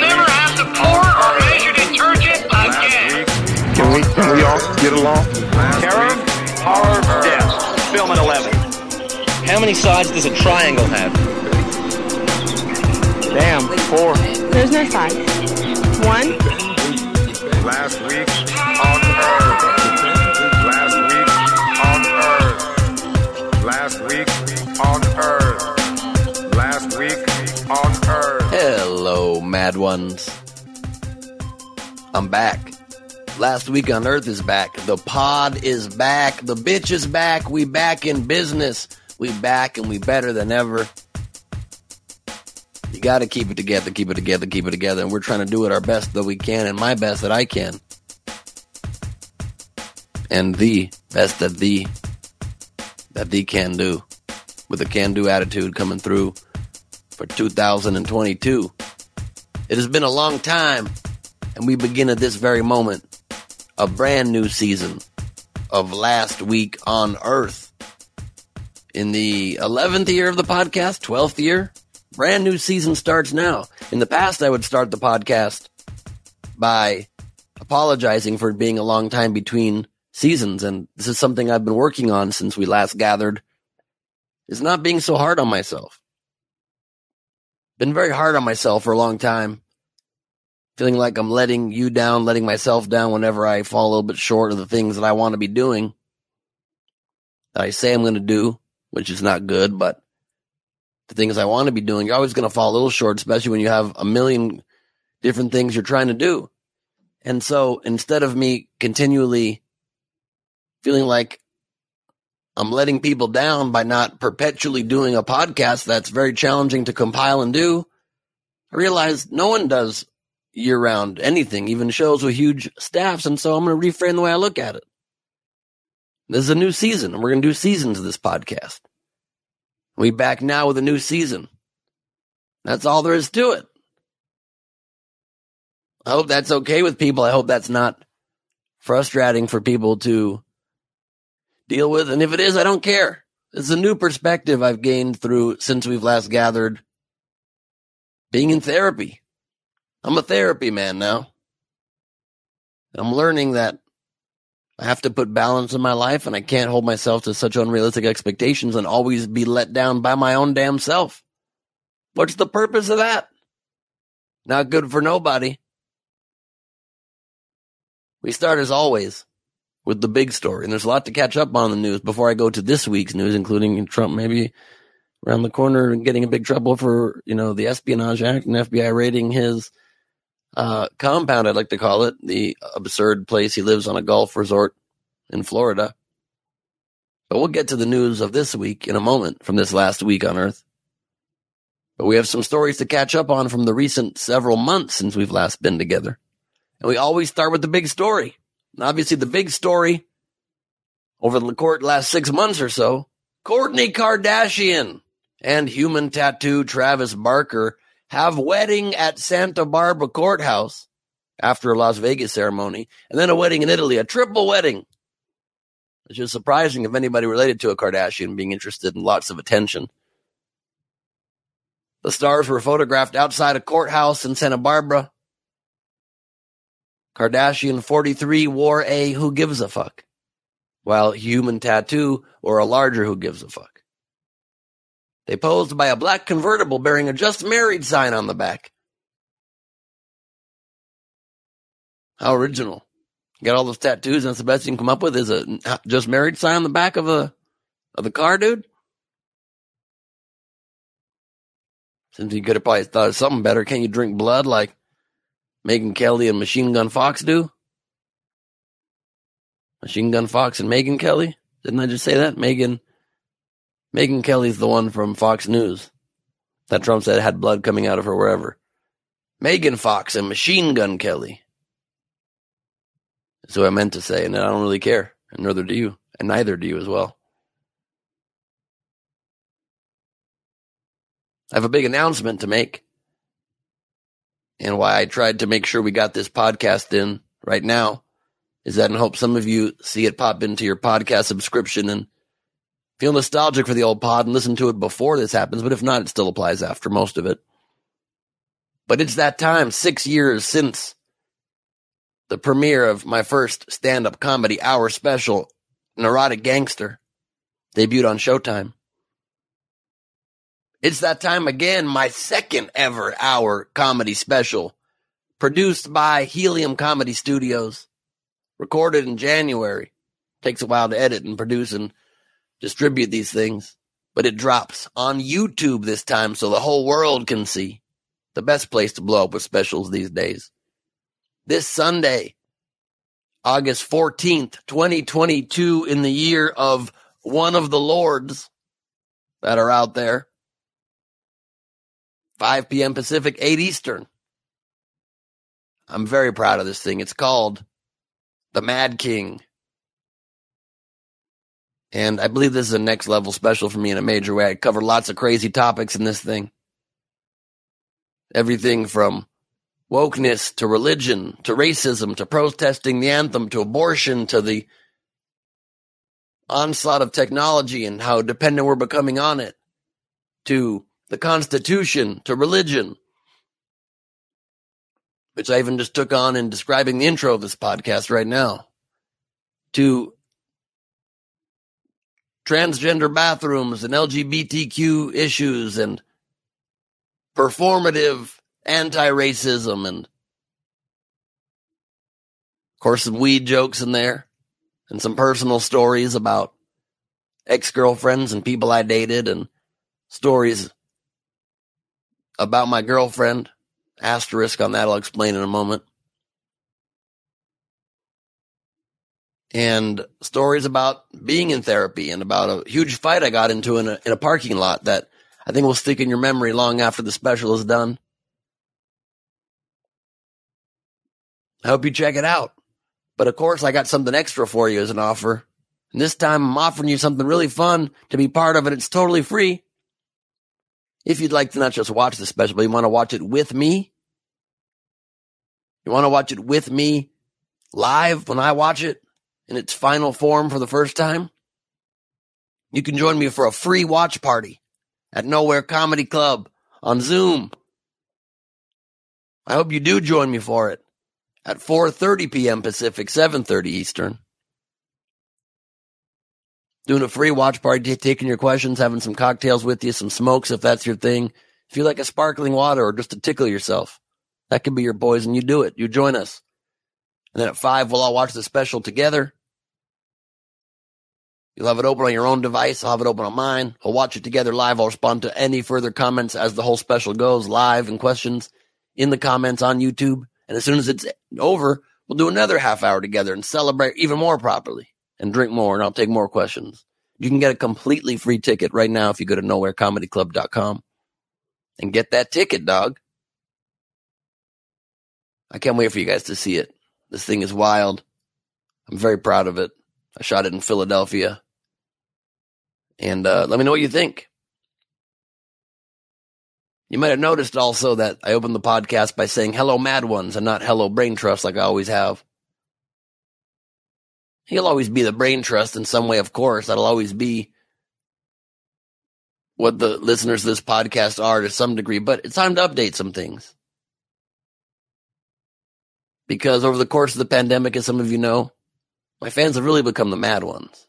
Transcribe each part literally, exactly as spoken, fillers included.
never have to pour or measure detergent again. Can we, can we all get along? Terror, horror, death. Film at eleven. How many sides does a triangle have? Damn, four. There's no five. One. Last week on Earth. Last week on Earth. Last week on Earth. Last week on Earth. Hello, mad ones. I'm back. Last week on Earth is back. The pod is back. The bitch is back. We back in business. We back and we better than ever. You got to keep it together, keep it together, keep it together. And we're trying to do it our best that we can and my best that I can. And the best that the, that the can do. With a can-do attitude coming through for two thousand twenty-two. It has been a long time. And we begin at this very moment a brand new season of Last Week on Earth. In the eleventh year of the podcast, twelfth year. Brand new season starts now. In the past, I would start the podcast by apologizing for it being a long time between seasons. And this is something I've been working on since we last gathered. It's not being so hard on myself. Been very hard on myself for a long time. Feeling like I'm letting you down, letting myself down whenever I fall a little bit short of the things that I want to be doing. That I say I'm going to do, which is not good, but the things I want to be doing, you're always going to fall a little short, especially when you have a million different things you're trying to do. And so instead of me continually feeling like I'm letting people down by not perpetually doing a podcast that's very challenging to compile and do, I realized no one does year-round anything, even shows with huge staffs. And so I'm going to reframe the way I look at it. This is a new season, and we're going to do seasons of this podcast. We back now with a new season. That's all there is to it. I hope that's okay with people. I hope that's not frustrating for people to deal with. And if it is, I don't care. It's a new perspective I've gained through since we've last gathered being in therapy. I'm a therapy man now. I'm learning that I have to put balance in my life, and I can't hold myself to such unrealistic expectations and always be let down by my own damn self. What's the purpose of that? Not good for nobody. We start, as always, with the big story, and there's a lot to catch up on in the news before I go to this week's news, including Trump maybe around the corner and getting in big trouble for, you know, the Espionage Act and F B I raiding his Uh, compound, I'd like to call it, the absurd place he lives on, a golf resort in Florida. But we'll get to the news of this week in a moment from this last week on Earth. But we have some stories to catch up on from the recent several months since we've last been together. And we always start with the big story. And obviously the big story over the court last six months or so, Kourtney Kardashian and human tattoo Travis Barker have wedding at Santa Barbara Courthouse after a Las Vegas ceremony, and then a wedding in Italy, a triple wedding, which is surprising if anybody related to a Kardashian being interested in lots of attention. The stars were photographed outside a courthouse in Santa Barbara. Kardashian forty-three wore a who gives a fuck, while human tattoo wore a larger who gives a fuck. They posed by a black convertible bearing a just married sign on the back. How original. You got all those tattoos, and that's the best you can come up with is a just married sign on the back of a of the car, dude? Since you could have probably thought of something better, can't you drink blood like Megyn Kelly and Machine Gun Fox do? Machine Gun Fox and Megyn Kelly? Didn't I just say that? Megyn... Megyn Kelly's the one from Fox News that Trump said had blood coming out of her wherever. Megan Fox and Machine Gun Kelly. is what I meant to say, and I don't really care, and neither do you, and neither do you as well. I have a big announcement to make, and why I tried to make sure we got this podcast in right now is that in hope some of you see it pop into your podcast subscription and feel nostalgic for the old pod and listen to it before this happens, but if not, it still applies after most of it. But it's that time, six years since the premiere of my first stand-up comedy hour special, Neurotic Gangster, debuted on Showtime. It's that time again, my second ever hour comedy special, produced by Helium Comedy Studios, recorded in January. Takes a while to edit and produce and distribute these things, but it drops on YouTube this time so the whole world can see. The best place to blow up with specials these days. This Sunday, August fourteenth, twenty twenty-two, in the year of one of the Lords that are out there, five p.m. Pacific, eight Eastern. I'm very proud of this thing. It's called The Mad King. And I believe this is a next level special for me in a major way. I cover lots of crazy topics in this thing. Everything from wokeness to religion to racism to protesting the anthem to abortion to the onslaught of technology and how dependent we're becoming on it to the Constitution to religion, which I even just took on in describing the intro of this podcast right now, to transgender bathrooms and L G B T Q issues and performative anti-racism and, of course, some weed jokes in there and some personal stories about ex-girlfriends and people I dated and stories about my girlfriend. Asterisk on that, I'll explain in a moment. And stories about being in therapy and about a huge fight I got into in a, in a parking lot that I think will stick in your memory long after the special is done. I hope you check it out. But of course, I got something extra for you as an offer. And this time, I'm offering you something really fun to be part of, and it's totally free. If you'd like to not just watch the special, but you want to watch it with me. You want to watch it with me live when I watch it in its final form for the first time. You can join me for a free watch party at Nowhere Comedy Club on Zoom. I hope you do join me for it at four thirty p.m. Pacific, seven thirty Eastern. Doing a free watch party, taking your questions, having some cocktails with you, some smokes if that's your thing. If you like a sparkling water or just to tickle yourself, that could be your poison. You do it. You join us. And then at five, we'll all watch the special together. You'll have it open on your own device. I'll have it open on mine. We'll watch it together live. I'll respond to any further comments as the whole special goes live and questions in the comments on YouTube. And as soon as it's over, we'll do another half hour together and celebrate even more properly. And drink more, and I'll take more questions. You can get a completely free ticket right now if you go to nowhere comedy club dot com and get that ticket, dog. I can't wait for you guys to see it. This thing is wild. I'm very proud of it. I shot it in Philadelphia. And uh, let me know what you think. You might have noticed also that I opened the podcast by saying hello, mad ones, and not hello, brain trust, like I always have. He'll always be the brain trust in some way, of course. That'll always be what the listeners of this podcast are to some degree. But it's time to update some things. Because over the course of the pandemic, as some of you know, my fans have really become the mad ones.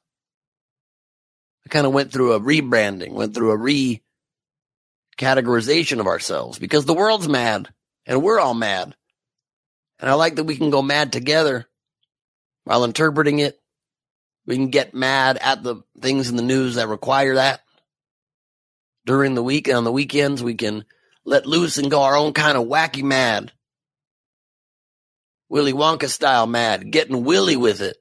I kind of went through a rebranding, went through a re-categorization of ourselves. Because the world's mad, and we're all mad. And I like that we can go mad together. While interpreting it, we can get mad at the things in the news that require that. During the week and on the weekends, we can let loose and go our own kind of wacky mad. Willy Wonka style mad, getting willy with it.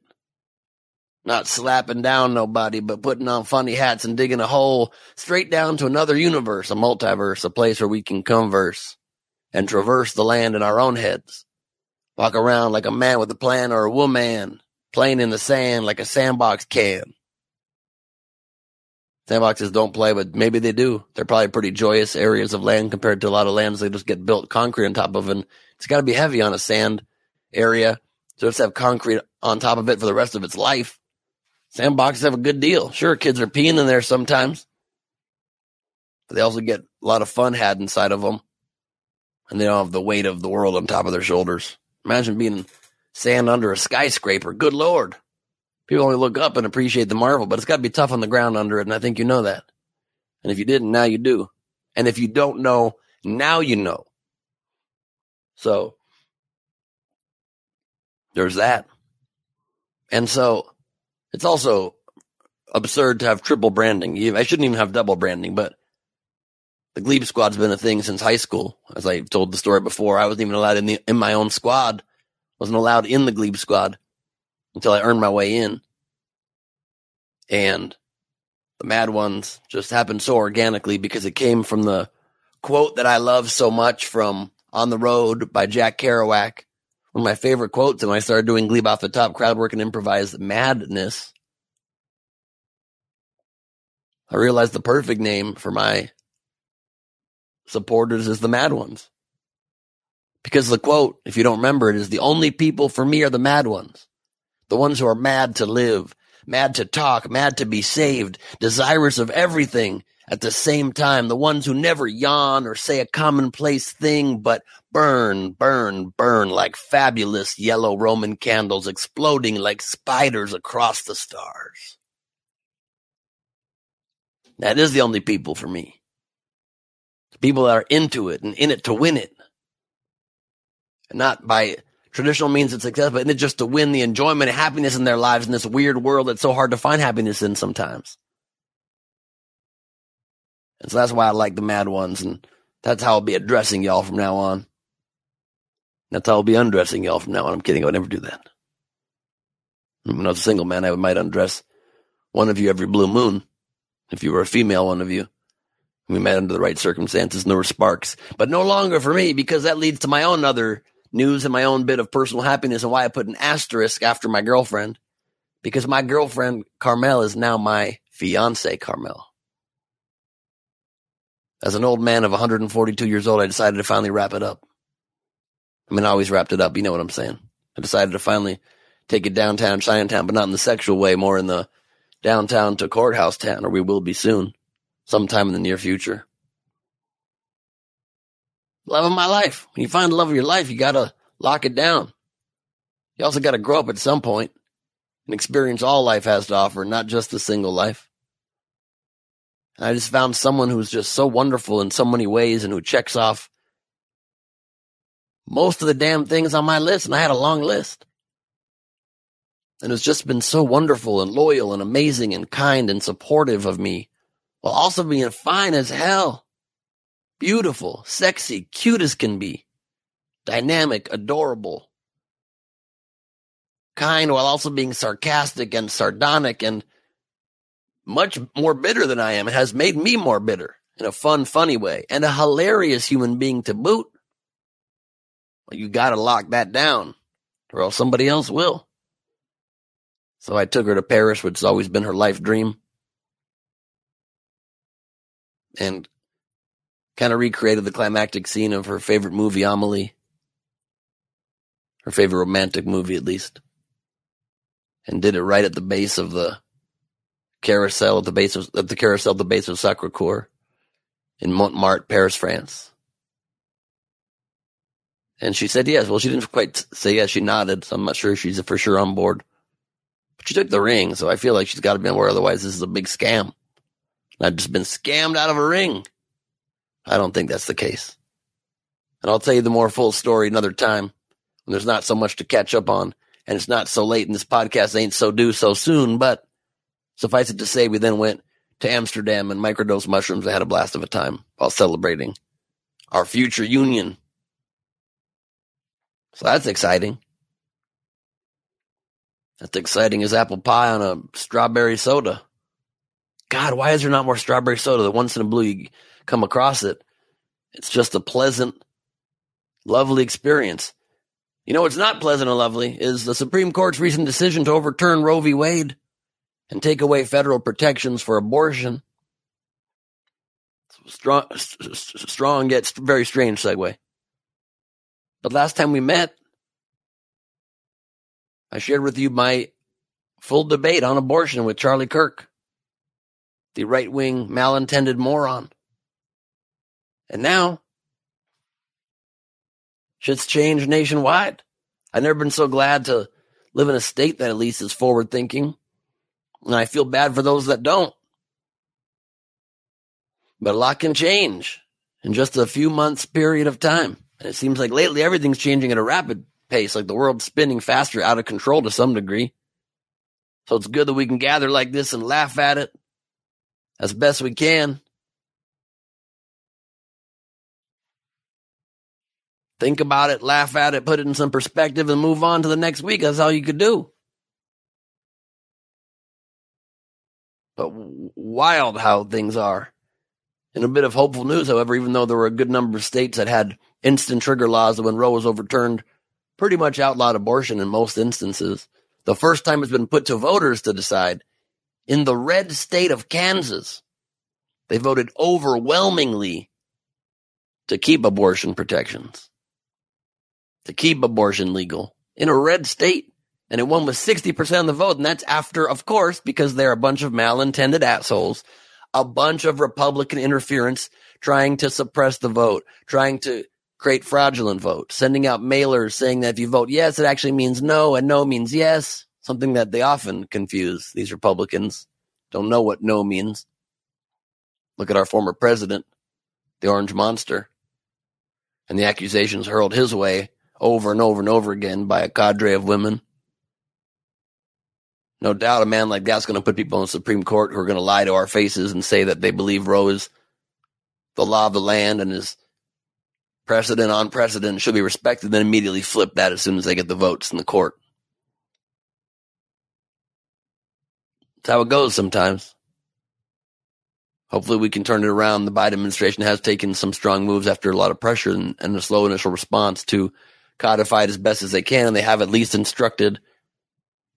Not slapping down nobody, but putting on funny hats and digging a hole straight down to another universe, a multiverse, a place where we can converse and traverse the land in our own heads. Walk around like a man with a plan or a woman, playing in the sand like a sandbox can. Sandboxes don't play, but maybe they do. They're probably pretty joyous areas of land compared to a lot of lands they just get built concrete on top of, and it's got to be heavy on a sand area, so it's have concrete on top of it for the rest of its life. Sandboxes have a good deal. Sure, kids are peeing in there sometimes, but they also get a lot of fun had inside of them, and they don't have the weight of the world on top of their shoulders. Imagine being sand under a skyscraper. Good Lord. People only look up and appreciate the marvel, but it's got to be tough on the ground under it, and I think you know that. And if you didn't, now you do. And if you don't know, now you know. So, there's that. And so, it's also absurd to have triple branding. I shouldn't even have double branding, but the Glebe Squad's been a thing since high school. As I told the story before, I wasn't even allowed in, the, in my own squad. Wasn't allowed in the Glebe Squad until I earned my way in. And the Mad Ones just happened so organically because it came from the quote that I love so much from On the Road by Jack Kerouac. One of my favorite quotes, and I started doing Glebe off the top, crowd work and improvised madness. I realized the perfect name for my supporters is the Mad Ones. Because the quote, if you don't remember it, is the only people for me are the Mad Ones. The ones who are mad to live, mad to talk, mad to be saved, desirous of everything at the same time. The ones who never yawn or say a commonplace thing, but burn, burn, burn like fabulous yellow Roman candles exploding like spiders across the stars. That is the only people for me. The people that are into it and in it to win it. And not by traditional means of success, but in it just to win the enjoyment and happiness in their lives in this weird world that's so hard to find happiness in sometimes. And so that's why I like the Mad Ones, and that's how I'll be addressing y'all from now on. That's how I'll be undressing y'all from now on. I'm kidding, I would never do that. When I was a single man, I might undress one of you every blue moon. If you were a female one of you. We met under the right circumstances, and there were sparks. But no longer for me, because that leads to my own other news and my own bit of personal happiness and why I put an asterisk after my girlfriend. Because my girlfriend, Carmel, is now my fiancée, Carmel. As an old man of one hundred forty-two years old, I decided to finally wrap it up. I mean, I always wrapped it up. You know what I'm saying. I decided to finally take it downtown Chinatown, but not in the sexual way, more in the downtown to courthouse town, or we will be soon. Sometime in the near future. Love of my life. When you find the love of your life, you got to lock it down. You also got to grow up at some point and experience all life has to offer, not just the single life. And I just found someone who's just so wonderful in so many ways and who checks off most of the damn things on my list, and I had a long list. And it's just been so wonderful and loyal and amazing and kind and supportive of me. While also being fine as hell, beautiful, sexy, cute as can be, dynamic, adorable, kind, while also being sarcastic and sardonic and much more bitter than I am. It has made me more bitter in a fun, funny way, and a hilarious human being to boot. Well, you got to lock that down or else somebody else will. So I took her to Paris, which has always been her life dream. And kind of recreated the climactic scene of her favorite movie, Amelie. Her favorite romantic movie, at least. And did it right at the base of the carousel, at the base of at the carousel, at the base of Sacré-Cœur in Montmartre, Paris, France. And she said yes. Well, she didn't quite say yes. She nodded, so I'm not sure she's for sure on board. But she took the ring, so I feel like she's got to be on board. Otherwise, this is a big scam. I've just been scammed out of a ring. I don't think that's the case. And I'll tell you the more full story another time when there's not so much to catch up on. And it's not so late, and this podcast ain't so due so soon. But suffice it to say, we then went to Amsterdam and microdosed mushrooms. I had a blast of a time while celebrating our future union. So that's exciting. That's exciting as apple pie on a strawberry soda. God, why is there not more strawberry soda? That once in a blue you come across it, it's just a pleasant, lovely experience. You know what's not pleasant or lovely is the Supreme Court's recent decision to overturn Roe v. Wade and take away federal protections for abortion. Strong, strong yet very strange segue. But last time we met, I shared with you my full debate on abortion with Charlie Kirk, the right-wing malintended moron. And now, shit's changed nationwide. I've never been so glad to live in a state that at least is forward-thinking. And I feel bad for those that don't. But a lot can change in just a few months period of time. And it seems like lately everything's changing at a rapid pace, like the world's spinning faster, out of control to some degree. So it's good that we can gather like this and laugh at it as best we can. Think about it, laugh at it, put it in some perspective, and move on to the next week. That's all you could do. But wild how things are. And a bit of hopeful news, however, even though there were a good number of states that had instant trigger laws that when Roe was overturned, pretty much outlawed abortion in most instances. The first time it's been put to voters to decide, in the red state of Kansas, they voted overwhelmingly to keep abortion protections, to keep abortion legal in a red state. And it won with sixty percent of the vote. And that's after, of course, because they're a bunch of malintended assholes, a bunch of Republican interference trying to suppress the vote, trying to create fraudulent votes, sending out mailers saying that if you vote yes, it actually means no, and no means yes, something that they often confuse. These Republicans don't know what no means. Look at our former president, the Orange Monster, and the accusations hurled his way over and over and over again by a cadre of women. No doubt a man like that's going to put people on the Supreme Court who are going to lie to our faces and say that they believe Roe is the law of the land and is precedent on precedent should be respected, then immediately flip that as soon as they get the votes in the court. That's how it goes sometimes. Hopefully we can turn it around. The Biden administration has taken some strong moves after a lot of pressure and, and a slow initial response to codify it as best as they can, and they have at least instructed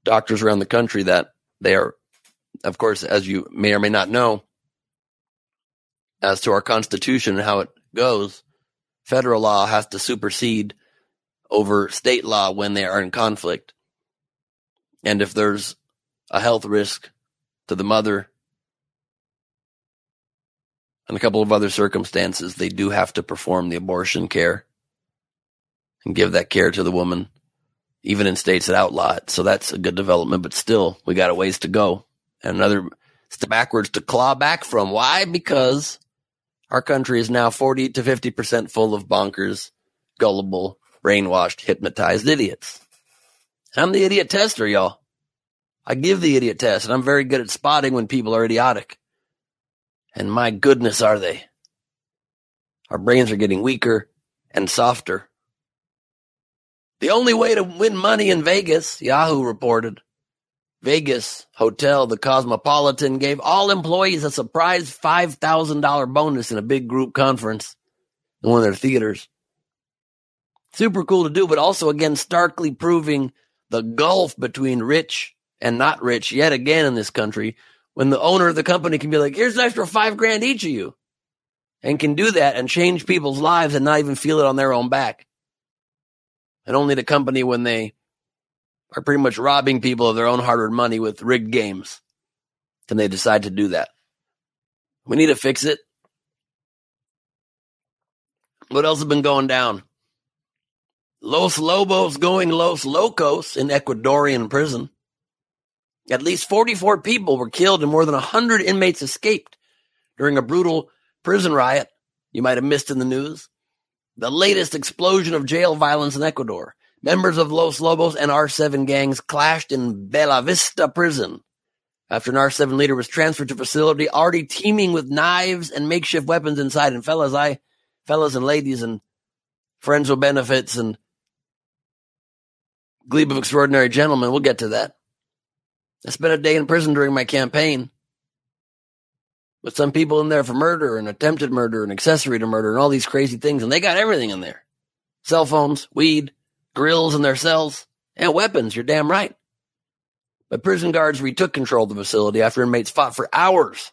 doctors around the country that they are, of course, as you may or may not know, as to our Constitution and how it goes, federal law has to supersede over state law when they are in conflict. And if there's a health risk to the mother and a couple of other circumstances, they do have to perform the abortion care and give that care to the woman, even in states that outlaw it. So that's a good development, but still, we got a ways to go. And another step backwards to claw back from. Why? Because our country is now forty to fifty percent full of bonkers, gullible, brainwashed, hypnotized idiots. And I'm the idiot tester, y'all. I give the idiot test, and I'm very good at spotting when people are idiotic. And my goodness, are they? Our brains are getting weaker and softer. The only way to win money in Vegas, Yahoo reported. Vegas Hotel, the Cosmopolitan, gave all employees a surprise five thousand dollars bonus in a big group conference in one of their theaters. Super cool to do, but also, again, starkly proving the gulf between rich and not rich yet again in this country, when the owner of the company can be like, here's an extra five grand each of you, and can do that and change people's lives and not even feel it on their own back. And only the company when they are pretty much robbing people of their own hard-earned money with rigged games. Then they decide to do that. We need to fix it. What else has been going down? Los Lobos going Los Locos in Ecuadorian prison. At least forty-four people were killed and more than one hundred inmates escaped during a brutal prison riot you might have missed in the news. The latest explosion of jail violence in Ecuador. Members of Los Lobos and R seven gangs clashed in Bella Vista prison after an R seven leader was transferred to a facility already teeming with knives and makeshift weapons inside. And fellas, I, fellas and ladies and friends with benefits and glebe of extraordinary gentlemen, we'll get to that. I spent a day in prison during my campaign with some people in there for murder and attempted murder and accessory to murder and all these crazy things. And they got everything in there. Cell phones, weed, grills in their cells, and weapons. You're damn right. But prison guards retook control of the facility after inmates fought for hours.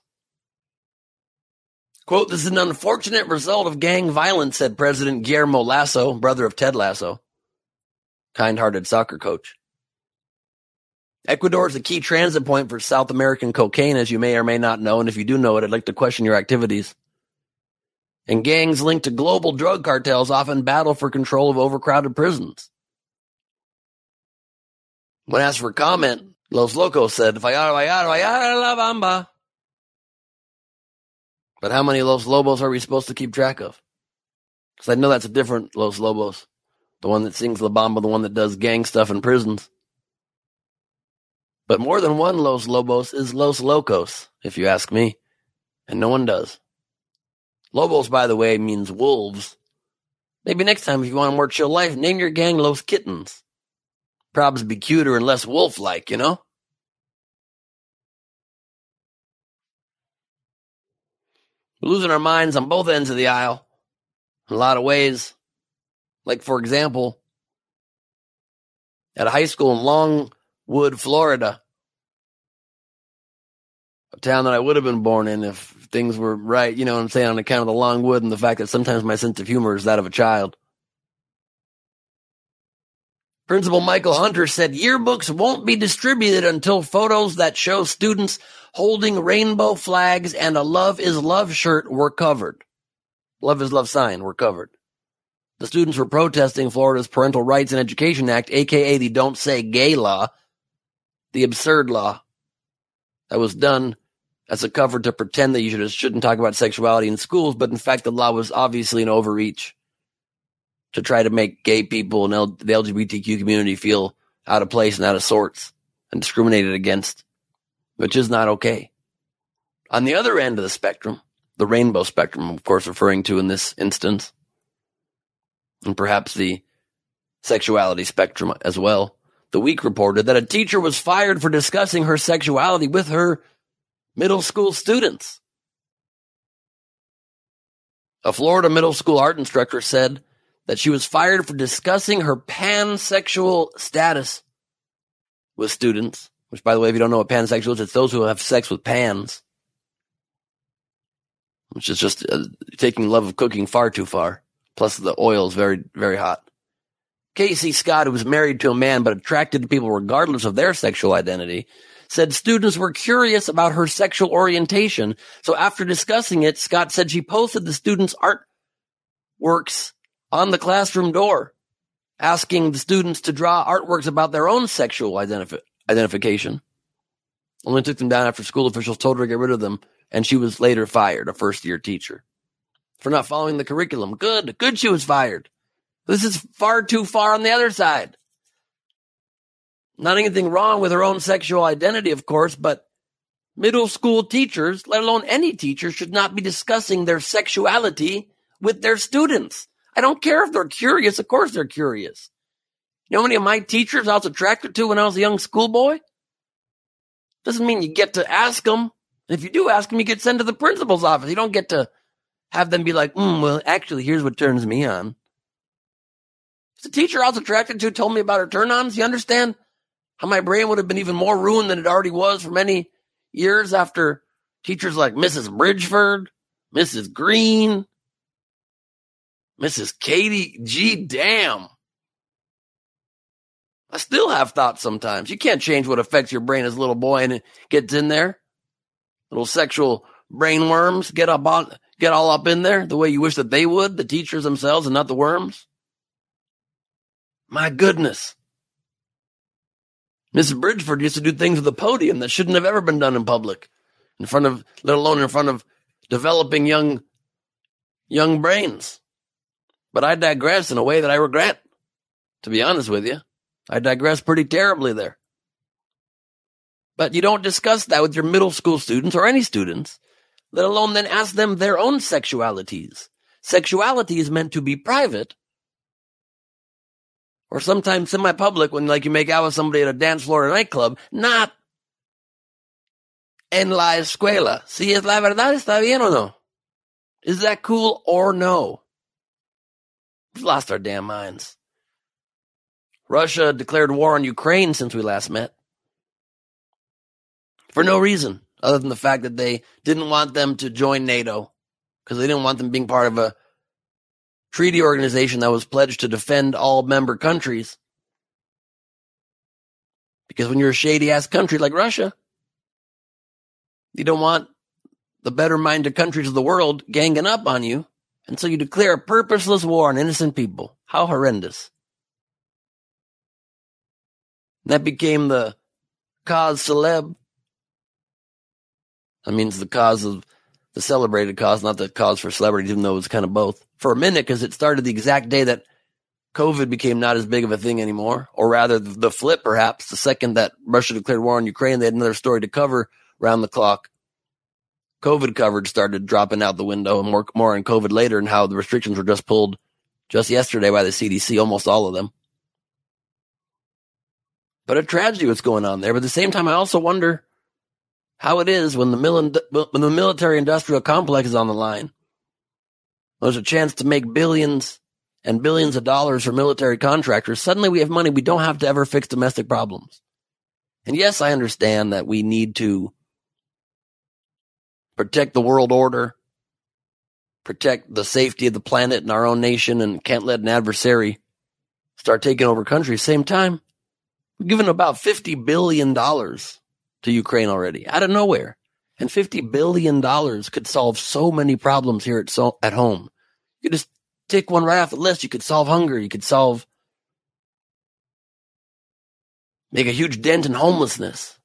Quote, this is an unfortunate result of gang violence, said President Guillermo Lasso, brother of Ted Lasso, kind-hearted soccer coach. Ecuador is a key transit point for South American cocaine, as you may or may not know, and if you do know it, I'd like to question your activities. And gangs linked to global drug cartels often battle for control of overcrowded prisons. When asked for comment, Los Locos said, "Fallar, fallar, fallar la bamba." But how many Los Lobos are we supposed to keep track of? Because I know that's a different Los Lobos. The one that sings La Bamba, the one that does gang stuff in prisons. But more than one Los Lobos is Los Locos, if you ask me. And no one does. Lobos, by the way, means wolves. Maybe next time, if you want a more chill life, name your gang Los Kittens. Probably be cuter and less wolf-like, you know? We're losing our minds on both ends of the aisle in a lot of ways. Like, for example, at a high school in Longwood, Florida, a town that I would have been born in if things were right, you know what I'm saying, on account of the Longwood and the fact that sometimes my sense of humor is that of a child. Principal Michael Hunter said yearbooks won't be distributed until photos that show students holding rainbow flags and a Love is Love shirt were covered. Love is Love sign were covered. The students were protesting Florida's Parental Rights and Education Act, a k a the Don't Say Gay law, the absurd law that was done as a cover to pretend that you should, shouldn't talk about sexuality in schools, but in fact the law was obviously an overreach to try to make gay people and L- the L G B T Q community feel out of place and out of sorts and discriminated against, which is not okay. On the other end of the spectrum, the rainbow spectrum, of course, referring to in this instance, and perhaps the sexuality spectrum as well, The Week reported that a teacher was fired for discussing her sexuality with her middle school students. A Florida middle school art instructor said that she was fired for discussing her pansexual status with students, which, by the way, if you don't know what pansexual is, it's those who have sex with pans, which is just uh, taking love of cooking far too far. Plus, the oil is very, very hot. Casey Scott, who was married to a man but attracted to people regardless of their sexual identity, said students were curious about her sexual orientation. So after discussing it, Scott said she posted the students' artworks on the classroom door, asking the students to draw artworks about their own sexual identif- identification. Only took them down after school officials told her to get rid of them, and she was later fired, a first-year teacher, for not following the curriculum. Good, good she was fired. This is far too far on the other side. Not anything wrong with her own sexual identity, of course, but middle school teachers, let alone any teacher, should not be discussing their sexuality with their students. I don't care if they're curious. Of course they're curious. You know how many of my teachers I was attracted to when I was a young schoolboy? Doesn't mean you get to ask them. If you do ask them, you get sent to the principal's office. You don't get to have them be like, mm, well, actually, here's what turns me on. If the teacher I was attracted to told me about her turn-ons, you understand how my brain would have been even more ruined than it already was for many years after teachers like Missus Bridgeford, Missus Green, Missus Katie G. Damn. I still have thoughts sometimes. You can't change what affects your brain as a little boy and it gets in there. Little sexual brain worms get up on, get all up in there the way you wish that they would, the teachers themselves and not the worms. My goodness. Missus Bridgeford used to do things with a podium that shouldn't have ever been done in public, in front of, let alone in front of developing young, young brains. But I digress in a way that I regret, to be honest with you. I digress pretty terribly there. But you don't discuss that with your middle school students or any students, let alone then ask them their own sexualities. Sexuality is meant to be private or sometimes semi-public when like you make out with somebody at a dance floor or a nightclub, not en la escuela. Si es la verdad, está bien o no? Is that cool or no? We've lost our damn minds. Russia declared war on Ukraine since we last met. For no reason, other than the fact that they didn't want them to join NATO because they didn't want them being part of a treaty organization that was pledged to defend all member countries. Because when you're a shady-ass country like Russia, you don't want the better-minded countries of the world ganging up on you, and so you declare a purposeless war on innocent people. How horrendous. And that became the cause celeb. That means the cause of the celebrated cause, not the cause for celebrities, even though it was kind of both. For a minute, because it started the exact day that COVID became not as big of a thing anymore, or rather the flip, perhaps. The second that Russia declared war on Ukraine, they had another story to cover round the clock. COVID coverage started dropping out the window, and more, more on COVID later and how the restrictions were just pulled just yesterday by the C D C, almost all of them. But a tragedy was going on there. But at the same time, I also wonder how it is when the, mil- when the military-industrial complex is on the line. There's a chance to make billions and billions of dollars for military contractors. Suddenly we have money. We don't have to ever fix domestic problems. And yes, I understand that we need to protect the world order, protect the safety of the planet and our own nation, and can't let an adversary start taking over countries. Same time, we've given about fifty billion dollars to Ukraine already, out of nowhere. And fifty billion dollars could solve so many problems here at, so, at home. You could just tick one right off the list. You could solve hunger. You could solve, make a huge dent in homelessness.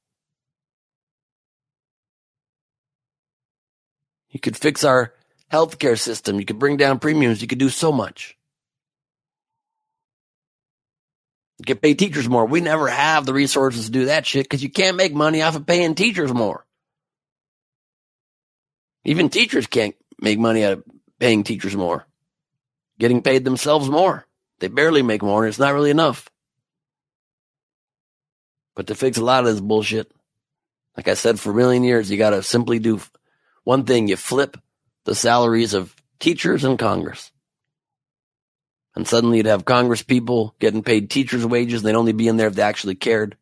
You could fix our healthcare system. You could bring down premiums. You could do so much. You could pay teachers more. We never have the resources to do that shit because you can't make money off of paying teachers more. Even teachers can't make money out of paying teachers more. Getting paid themselves more. They barely make more, and it's not really enough. But to fix a lot of this bullshit, like I said for a million years, you got to simply do one thing. You flip the salaries of teachers in Congress. And suddenly you'd have Congress people getting paid teachers' wages, and they'd only be in there if they actually cared.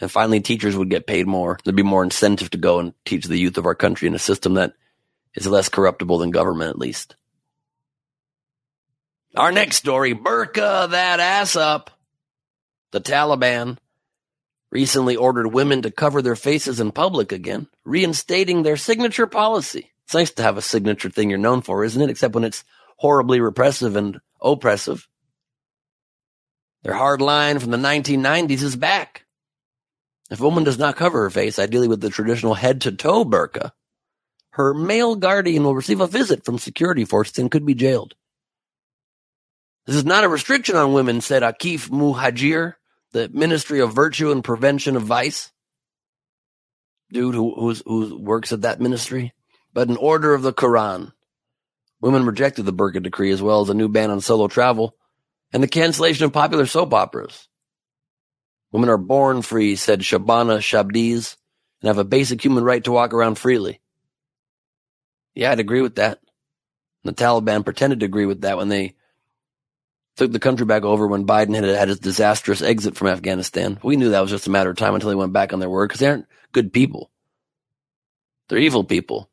And finally, teachers would get paid more. There'd be more incentive to go and teach the youth of our country in a system that is less corruptible than government, at least. Our next story, burqa that ass up. The Taliban recently ordered women to cover their faces in public again, reinstating their signature policy. It's nice to have a signature thing you're known for, isn't it? Except when it's horribly repressive and oppressive. Their hard line from the nineteen nineties is back. If a woman does not cover her face, ideally with the traditional head-to-toe burqa, her male guardian will receive a visit from security forces and could be jailed. This is not a restriction on women, said Akif Muhajir, the Ministry of Virtue and Prevention of Vice. Dude who, who's, who works at that ministry. But an order of the Quran. Women rejected the burqa decree as well as a new ban on solo travel and the cancellation of popular soap operas. Women are born free, said Shabana Shabdiz, and have a basic human right to walk around freely. Yeah, I'd agree with that. And the Taliban pretended to agree with that when they took the country back over when Biden had had his disastrous exit from Afghanistan. We knew that was just a matter of time until they went back on their word because they aren't good people. They're evil people.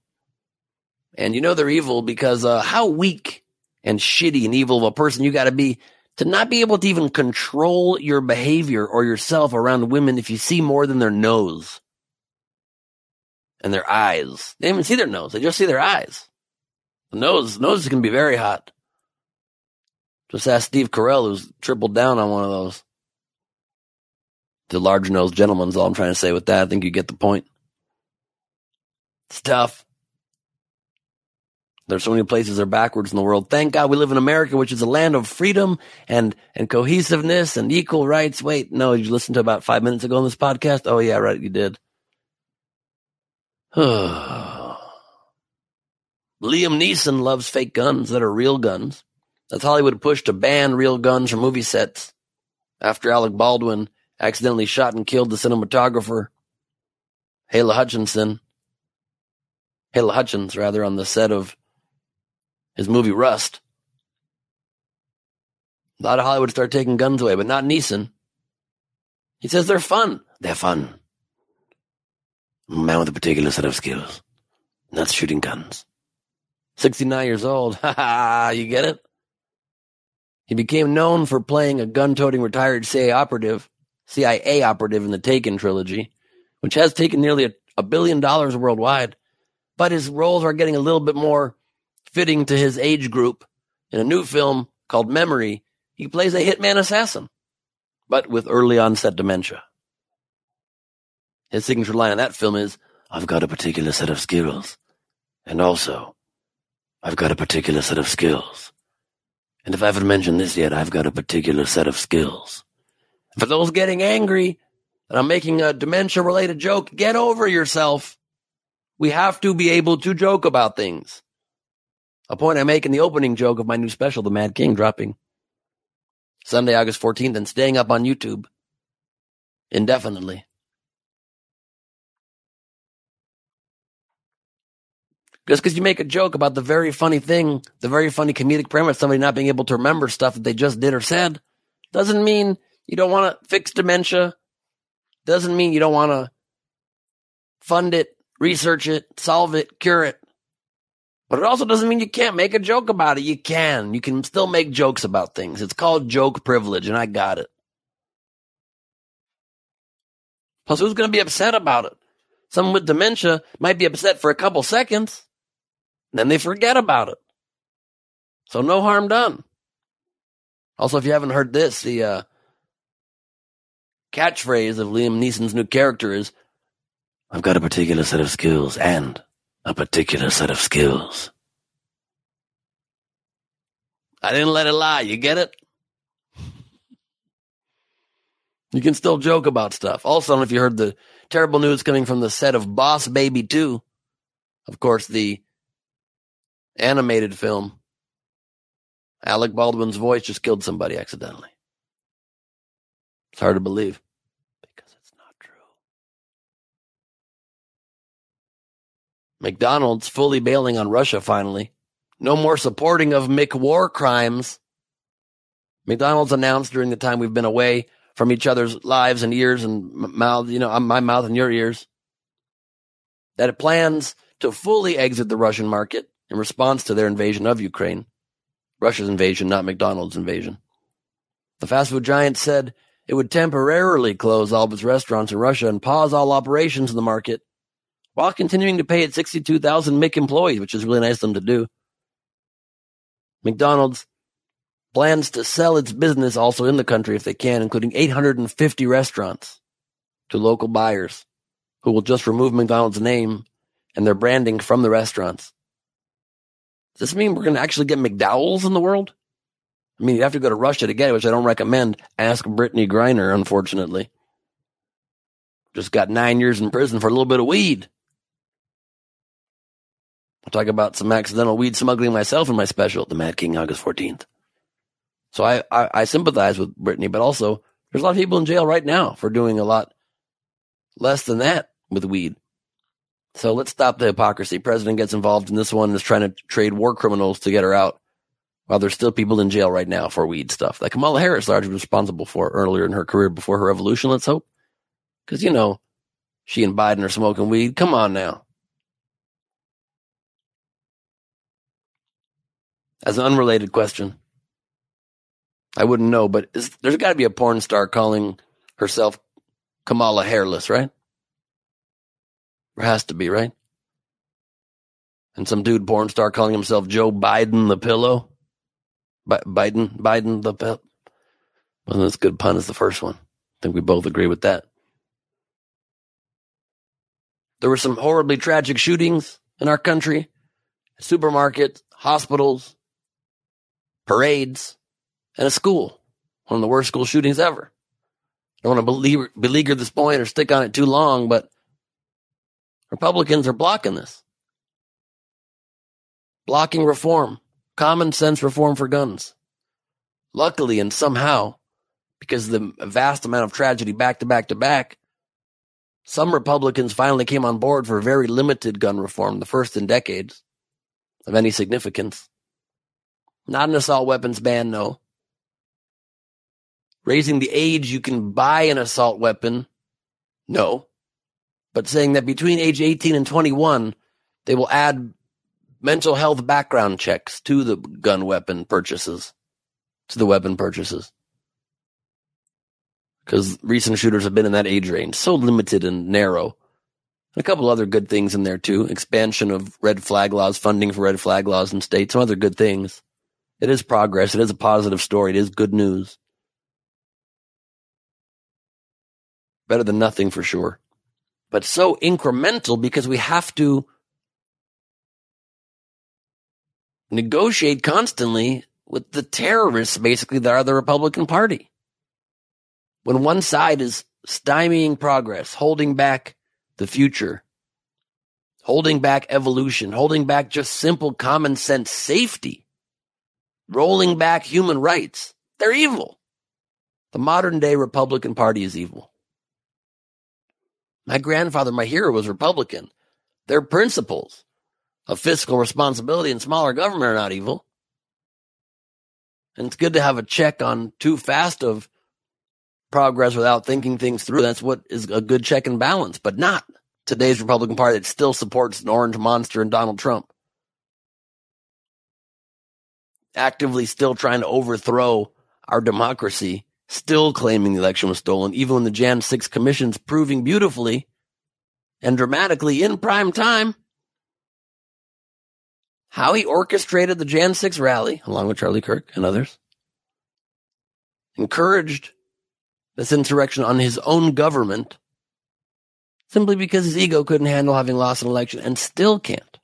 And you know they're evil because uh, how weak and shitty and evil of a person you got to be to not be able to even control your behavior or yourself around women if you see more than their nose and their eyes. They don't even see their nose. They just see their eyes. The nose, nose is going to be very hot. Just ask Steve Carell, who's tripled down on one of those. The large-nosed gentleman is all I'm trying to say with that. I think you get the point. It's tough. There's so many places that are backwards in the world. Thank God we live in America, which is a land of freedom and, and cohesiveness and equal rights. Wait, no, did you listen to about five minutes ago on this podcast? Oh, yeah, right, you did. Liam Neeson loves fake guns that are real guns. That's Hollywood push to ban real guns from movie sets after Alec Baldwin accidentally shot and killed the cinematographer, Halyna Hutchinson. Halyna Hutchins, rather, on the set of his movie Rust. A lot of Hollywood start taking guns away, but not Neeson. He says they're fun. They're fun. A man with a particular set of skills. Not shooting guns. sixty-nine years old. Ha ha, you get it? He became known for playing a gun-toting retired C I A operative, C I A operative in the Taken trilogy, which has taken nearly a, a billion dollars worldwide. But his roles are getting a little bit more fitting to his age group. In a new film called Memory, he plays a hitman assassin, but with early onset dementia. His signature line in that film is, "I've got a particular set of skills. And also, I've got a particular set of skills. And if I haven't mentioned this yet, I've got a particular set of skills." For those getting angry that I'm making a dementia-related joke, get over yourself. We have to be able to joke about things. A point I make in the opening joke of my new special, The Mad King, dropping Sunday, August fourteenth, and staying up on YouTube indefinitely. Just because you make a joke about the very funny thing, the very funny comedic premise, somebody not being able to remember stuff that they just did or said, doesn't mean you don't want to fix dementia. Doesn't mean you don't want to fund it, research it, solve it, cure it. But it also doesn't mean you can't make a joke about it. You can. You can still make jokes about things. It's called joke privilege, and I got it. Plus, who's going to be upset about it? Someone with dementia might be upset for a couple seconds, and then they forget about it. So no harm done. Also, if you haven't heard this, the uh, catchphrase of Liam Neeson's new character is, "I've got a particular set of skills, and a particular set of skills." I didn't let it lie. You get it? You can still joke about stuff. Also, I don't know if you heard the terrible news coming from the set of Boss Baby two. Of course, the animated film. Alec Baldwin's voice just killed somebody accidentally. It's hard to believe. McDonald's fully bailing on Russia finally. No more supporting of McWar crimes. McDonald's announced during the time we've been away from each other's lives and ears and mouth, you know, my mouth and your ears, that it plans to fully exit the Russian market in response to their invasion of Ukraine. Russia's invasion, not McDonald's invasion. The fast food giant said it would temporarily close all of its restaurants in Russia and pause all operations in the market, while continuing to pay its sixty-two thousand M C employees, which is really nice of them to do. McDonald's plans to sell its business also in the country if they can, including eight hundred fifty restaurants to local buyers who will just remove McDonald's name and their branding from the restaurants. Does this mean we're going to actually get McDowell's in the world? I mean, you'd have to go to Russia to get it, which I don't recommend. Ask Brittany Griner, unfortunately. Just got nine years in prison for a little bit of weed. I'll talk about some accidental weed smuggling myself in my special, The Mad King, August fourteenth. So I, I, I sympathize with Brittany, but also there's a lot of people in jail right now for doing a lot less than that with weed. So let's stop the hypocrisy. President gets involved in this one and is trying to trade war criminals to get her out, while there's still people in jail right now for weed stuff that Kamala Harris largely was responsible for earlier in her career before her revolution, let's hope. Because, you know, she and Biden are smoking weed. Come on now. As an unrelated question, I wouldn't know, but is, there's got to be a porn star calling herself Kamala Hairless, right? There has to be, right? And some dude porn star calling himself Joe Biden the Pillow. Bi- Biden, Biden the Pillow. Wasn't as good a pun as the first one. I think we both agree with that. There were some horribly tragic shootings in our country. Supermarkets, hospitals, parades, and a school. One of the worst school shootings ever. I don't want to beleaguer this point or stick on it too long, but Republicans are blocking this. Blocking reform. Common sense reform for guns. Luckily and somehow, because of the vast amount of tragedy back to back to back, some Republicans finally came on board for very limited gun reform, the first in decades of any significance. Not an assault weapons ban, no. Raising the age you can buy an assault weapon, no. But saying that between age eighteen and twenty-one, they will add mental health background checks to the gun weapon purchases, to the weapon purchases. Because recent shooters have been in that age range, so limited and narrow. And a couple other good things in there, too. Expansion of red flag laws, funding for red flag laws in states, some other good things. It is progress. It is a positive story. It is good news. Better than nothing, for sure. But so incremental because we have to negotiate constantly with the terrorists, basically, that are the Republican Party. When one side is stymieing progress, holding back the future, holding back evolution, holding back just simple common sense safety, rolling back human rights, they're evil. The modern day Republican Party is evil. My grandfather, my hero, was Republican. Their principles of fiscal responsibility and smaller government are not evil. And it's good to have a check on too fast of progress without thinking things through. That's what is a good check and balance, but not today's Republican Party that still supports an orange monster and Donald Trump. Actively still trying to overthrow our democracy, still claiming the election was stolen, even when the January sixth Commission's proving beautifully and dramatically in prime time how he orchestrated the January sixth rally, along with Charlie Kirk and others, encouraged this insurrection on his own government simply because his ego couldn't handle having lost an election and still can't.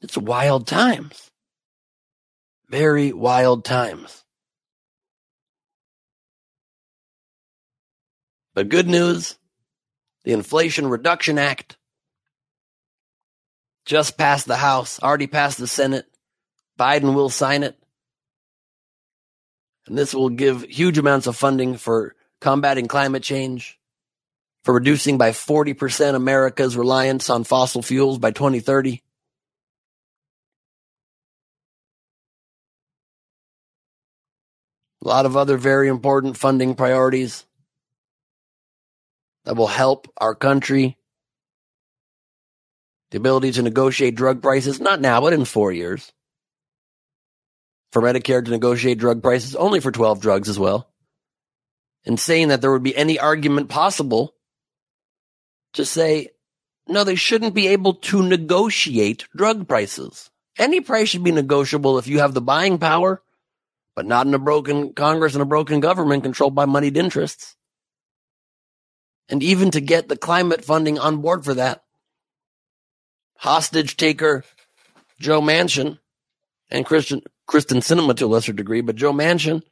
It's wild times. Very wild times. But good news, the Inflation Reduction Act just passed the House, already passed the Senate. Biden will sign it. And this will give huge amounts of funding for combating climate change, for reducing by forty percent America's reliance on fossil fuels by twenty thirty. A lot of other very important funding priorities that will help our country. The ability to negotiate drug prices, not now, but in four years. For Medicare to negotiate drug prices only for twelve drugs as well. And saying that there would be any argument possible to say, no, they shouldn't be able to negotiate drug prices. Any price should be negotiable if you have the buying power, but not in a broken Congress and a broken government controlled by moneyed interests. And even to get the climate funding on board for that, hostage taker Joe Manchin and Christian, Kristen Sinema to a lesser degree, but Joe Manchin,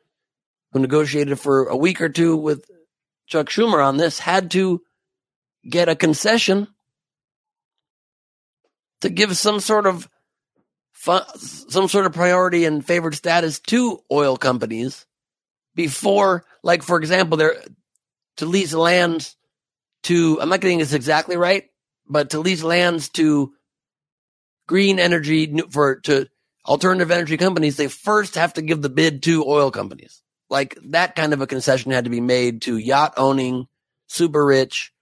who negotiated for a week or two with Chuck Schumer on this, had to get a concession to give some sort of fu- some sort of priority and favored status to oil companies before, like, for example, they're to lease lands to, I'm not getting this exactly right, but to lease lands to green energy for to alternative energy companies, they first have to give the bid to oil companies. Like that kind of a concession had to be made to yacht owning, super rich,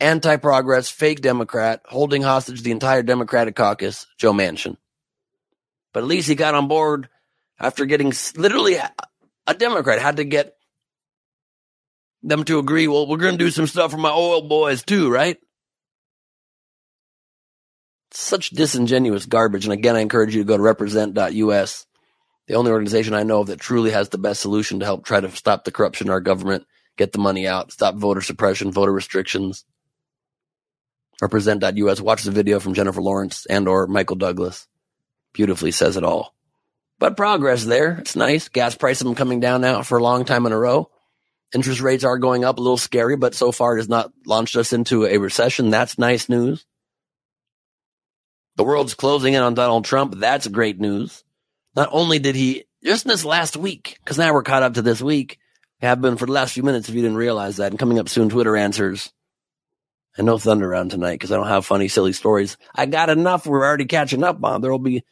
anti-progress, fake Democrat, holding hostage the entire Democratic caucus, Joe Manchin. But at least he got on board after getting literally a Democrat had to get them to agree, well, we're going to do some stuff for my oil boys too, right? Such disingenuous garbage. And again, I encourage you to go to represent dot U S, the only organization I know of that truly has the best solution to help try to stop the corruption in our government, get the money out, stop voter suppression, voter restrictions. represent dot U S. Watch the video from Jennifer Lawrence and or Michael Douglas. Beautifully says it all. But progress there. It's nice. Gas prices have been coming down now for a long time in a row. Interest rates are going up, a little scary, but so far it has not launched us into a recession. That's nice news. The world's closing in on Donald Trump. That's great news. Not only did he, just this last week, because now we're caught up to this week, have been for the last few minutes if you didn't realize that, and coming up soon, Twitter answers. And no thunder round tonight because I don't have funny, silly stories. I got enough. We're already catching up on. There will be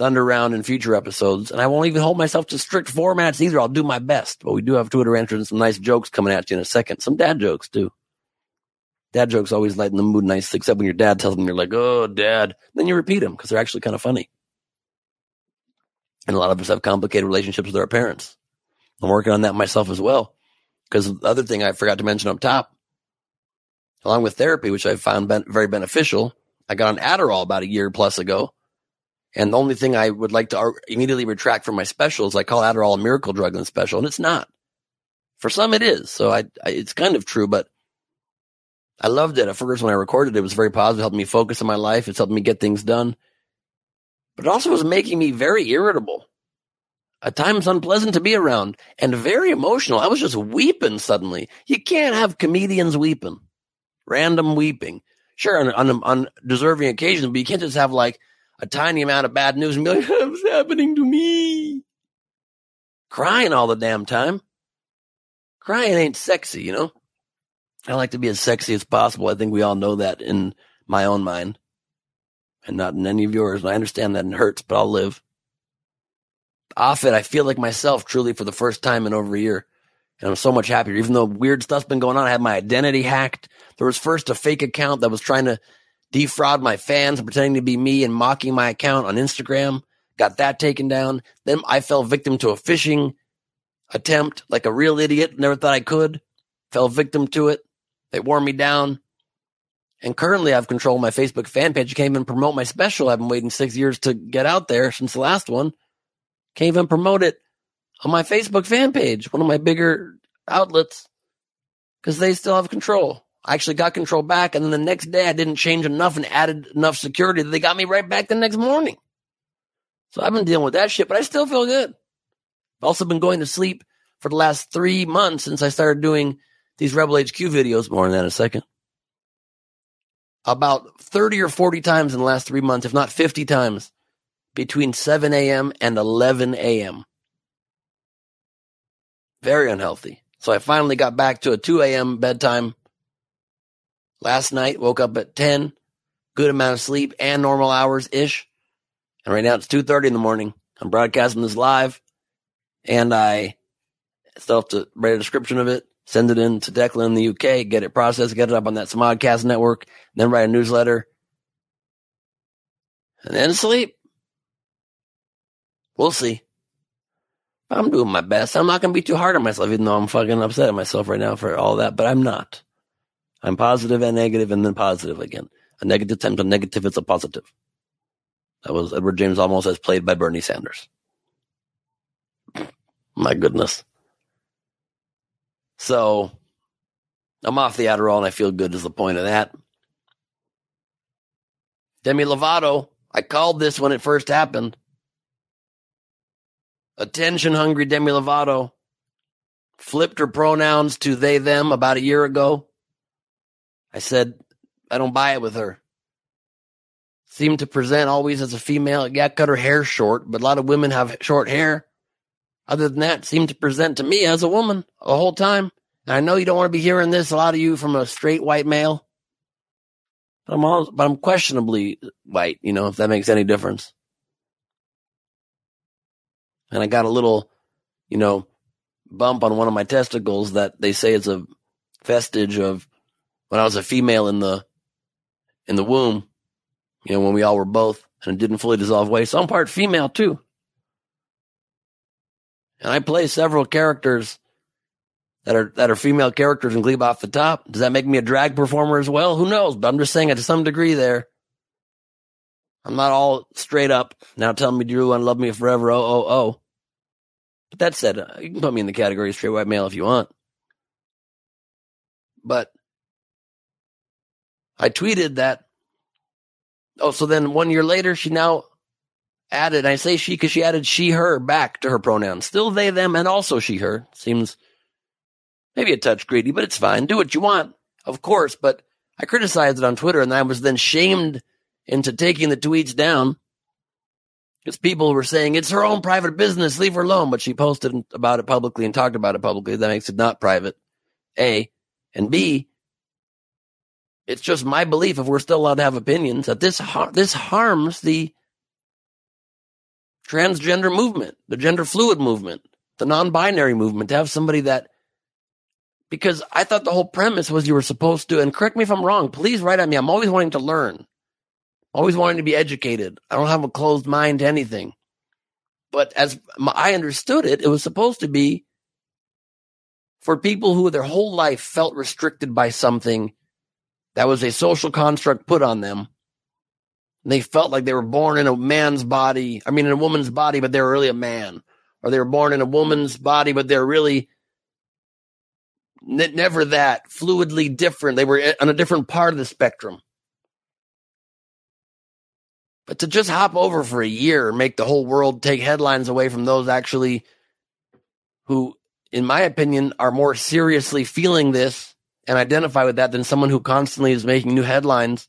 Thunder Round in future episodes. And I won't even hold myself to strict formats either. I'll do my best. But we do have Twitter answers and some nice jokes coming at you in a second. Some dad jokes, too. Dad jokes always lighten the mood nice, except when your dad tells them, you're like, oh, dad. Then you repeat them because they're actually kind of funny. And a lot of us have complicated relationships with our parents. I'm working on that myself as well. Because the other thing I forgot to mention up top, along with therapy, which I found ben- very beneficial, I got on Adderall about a year plus ago. And the only thing I would like to ar- immediately retract from my special is I call Adderall a miracle drug than special. And it's not. For some, it is. So I, I, it's kind of true, but I loved it. At first, when I recorded it, it was very positive. It helped me focus on my life. It's helped me get things done. But it also was making me very irritable. At times unpleasant to be around and very emotional. I was just weeping suddenly. You can't have comedians weeping. Random weeping. Sure, on, on, on deserving occasions, but you can't just have like a tiny amount of bad news and be like, what's happening to me? Crying all the damn time. Crying ain't sexy, you know? I like to be as sexy as possible. I think we all know that in my own mind and not in any of yours. And I understand that and it hurts, but I'll live. Off it, I feel like myself truly for the first time in over a year. And I'm so much happier. Even though weird stuff's been going on, I had my identity hacked. There was first a fake account that was trying to defraud my fans, pretending to be me and mocking my account on Instagram. Got that taken down. Then I fell victim to a phishing attempt, like a real idiot. Never thought I could. Fell victim to it. They wore me down. And currently I've controlled my Facebook fan page. I can't even promote my special. I've been waiting six years to get out there since the last one. Can't even promote it on my Facebook fan page, one of my bigger outlets, because they still have control. I actually got control back, and then the next day I didn't change enough and added enough security that they got me right back the next morning. So I've been dealing with that shit, but I still feel good. I've also been going to sleep for the last three months since I started doing these Rebel H Q videos, more on that in a second, about thirty or forty times in the last three months, if not fifty times, between seven a.m. and eleven a.m. Very unhealthy. So I finally got back to a two a.m. bedtime. Last night, woke up at ten. Good amount of sleep and normal hours-ish. And right now it's two thirty in the morning. I'm broadcasting this live. And I still have to write a description of it. Send it in to Declan in the U K. Get it processed. Get it up on that Smodcast network. Then write a newsletter. And then sleep. We'll see. I'm doing my best. I'm not going to be too hard on myself, even though I'm fucking upset at myself right now for all that, but I'm not. I'm positive and negative and then positive again. A negative times a negative, it's a positive. That was Edward James Olmos as played by Bernie Sanders. My goodness. So I'm off the Adderall and I feel good is the point of that. Demi Lovato, I called this when it first happened. Attention-hungry Demi Lovato flipped her pronouns to they, them about a year ago. I said, I don't buy it with her. Seemed to present always as a female. Yeah, cut her hair short, but a lot of women have short hair. Other than that, seemed to present to me as a woman the whole time. And I know you don't want to be hearing this, a lot of you, from a straight white male. But I'm, all, but I'm questionably white, you know, if that makes any difference. And I got a little, you know, bump on one of my testicles that they say is a vestige of when I was a female in the in the womb, you know, when we all were both, and it didn't fully dissolve away. So I'm part female, too. And I play several characters that are that are female characters in Glee off the top. Does that make me a drag performer as well? Who knows? But I'm just saying it to some degree there. I'm not all straight up. Now tell me, do you want to love me forever? Oh, oh, oh. But that said, you can put me in the category straight white male if you want. But I tweeted that. Oh, so then one year later, she now added, and I say she because she added she, her back to her pronouns. Still they, them, and also she, her. Seems maybe a touch greedy, but it's fine. Do what you want, of course. But I criticized it on Twitter, and I was then shamed into taking the tweets down because people were saying it's her own private business, leave her alone. But she posted about it publicly and talked about it publicly. That makes it not private, A. And B, it's just my belief, if we're still allowed to have opinions, that this har- this harms the transgender movement, the gender fluid movement, the non-binary movement, to have somebody that, because I thought the whole premise was you were supposed to, and correct me if I'm wrong, please write at me. I'm always wanting to learn, always wanting to be educated. I don't have a closed mind to anything. But as I understood it, it was supposed to be for people who their whole life felt restricted by something that was a social construct put on them. They felt like they were born in a man's body, I mean, in a woman's body, but they were really a man. Or they were born in a woman's body, but they're really n- never that, fluidly different. They were on a different part of the spectrum. But to just hop over for a year and make the whole world take headlines away from those actually who, in my opinion, are more seriously feeling this and identify with that than someone who constantly is making new headlines.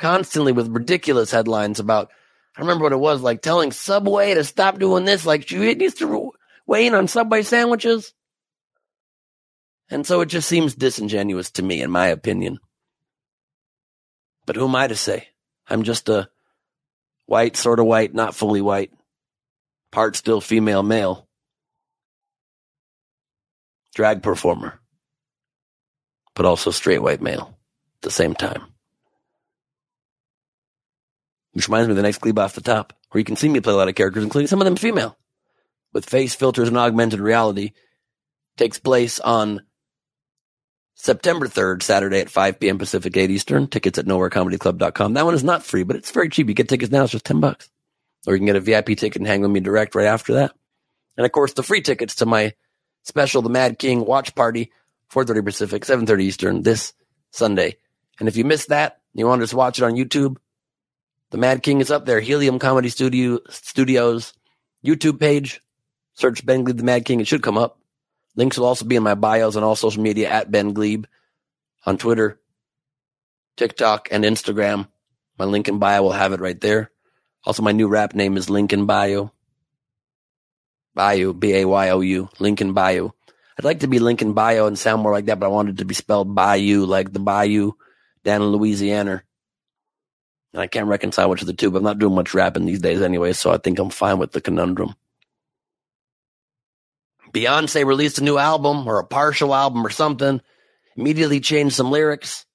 Constantly with ridiculous headlines about, I remember what it was, like telling Subway to stop doing this, like it needs to weigh in on Subway sandwiches. And so it just seems disingenuous to me, in my opinion. But who am I to say? I'm just a white, sort of white, not fully white, part still female, male, drag performer, but also straight white male at the same time. Which reminds me of the next Glee off the top, where you can see me play a lot of characters, including some of them female, with face filters and augmented reality. Takes place on September third, Saturday at five p.m. Pacific, eight Eastern. Tickets at nowhere comedy club dot com. That one is not free, but it's very cheap. You get tickets now, it's just ten bucks. Or you can get a V I P ticket and hang with me direct right after that. And of course, the free tickets to my special, The Mad King watch party, four thirty Pacific, seven thirty Eastern, this Sunday. And if you missed that, you want to just watch it on YouTube, The Mad King is up there. Helium Comedy Studio Studios YouTube page. Search Ben Glebe, The Mad King. It should come up. Links will also be in my bios on all social media at Ben Glebe on Twitter, TikTok, and Instagram. My Lincoln Bio will have it right there. Also, my new rap name is Lincoln Bayou. Bayou, B A Y O U, Lincoln Bayou. I'd like to be Lincoln Bayou and sound more like that, but I wanted it to be spelled Bayou, like the bayou down in Louisiana. And I can't reconcile which of the two, but I'm not doing much rapping these days anyway, so I think I'm fine with the conundrum. Beyonce released a new album, or a partial album or something, immediately changed some lyrics,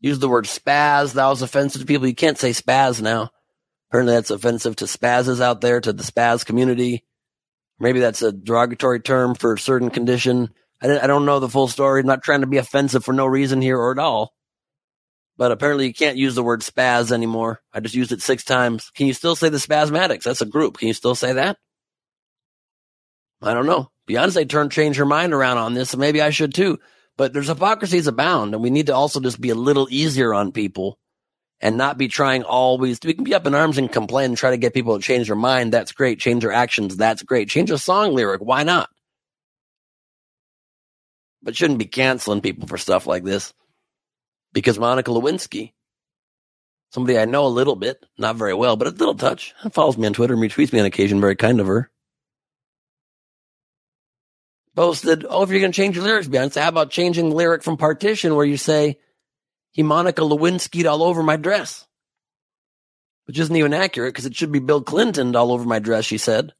used the word spaz. That was offensive to people. You can't say spaz now. Apparently that's offensive to spazzes out there, to the spaz community. Maybe that's a derogatory term for a certain condition. I, I don't know the full story. I'm not trying to be offensive for no reason here or at all. But apparently you can't use the word spaz anymore. I just used it six times. Can you still say the Spasmatics? That's a group. Can you still say that? I don't know. Beyonce turned, changed her mind around on this, so maybe I should too. But there's hypocrisies abound, and we need to also just be a little easier on people and not be trying always. We can be up in arms and complain and try to get people to change their mind. That's great. Change their actions. That's great. Change a song lyric. Why not? But shouldn't be canceling people for stuff like this. Because Monica Lewinsky, somebody I know a little bit, not very well, but a little touch, follows me on Twitter and retweets me on occasion, very kind of her, posted, oh, if you're going to change your lyrics, Beyonce, how about changing the lyric from Partition where you say, he Monica Lewinsky'd all over my dress? Which isn't even accurate because it should be Bill Clinton'd all over my dress, she said.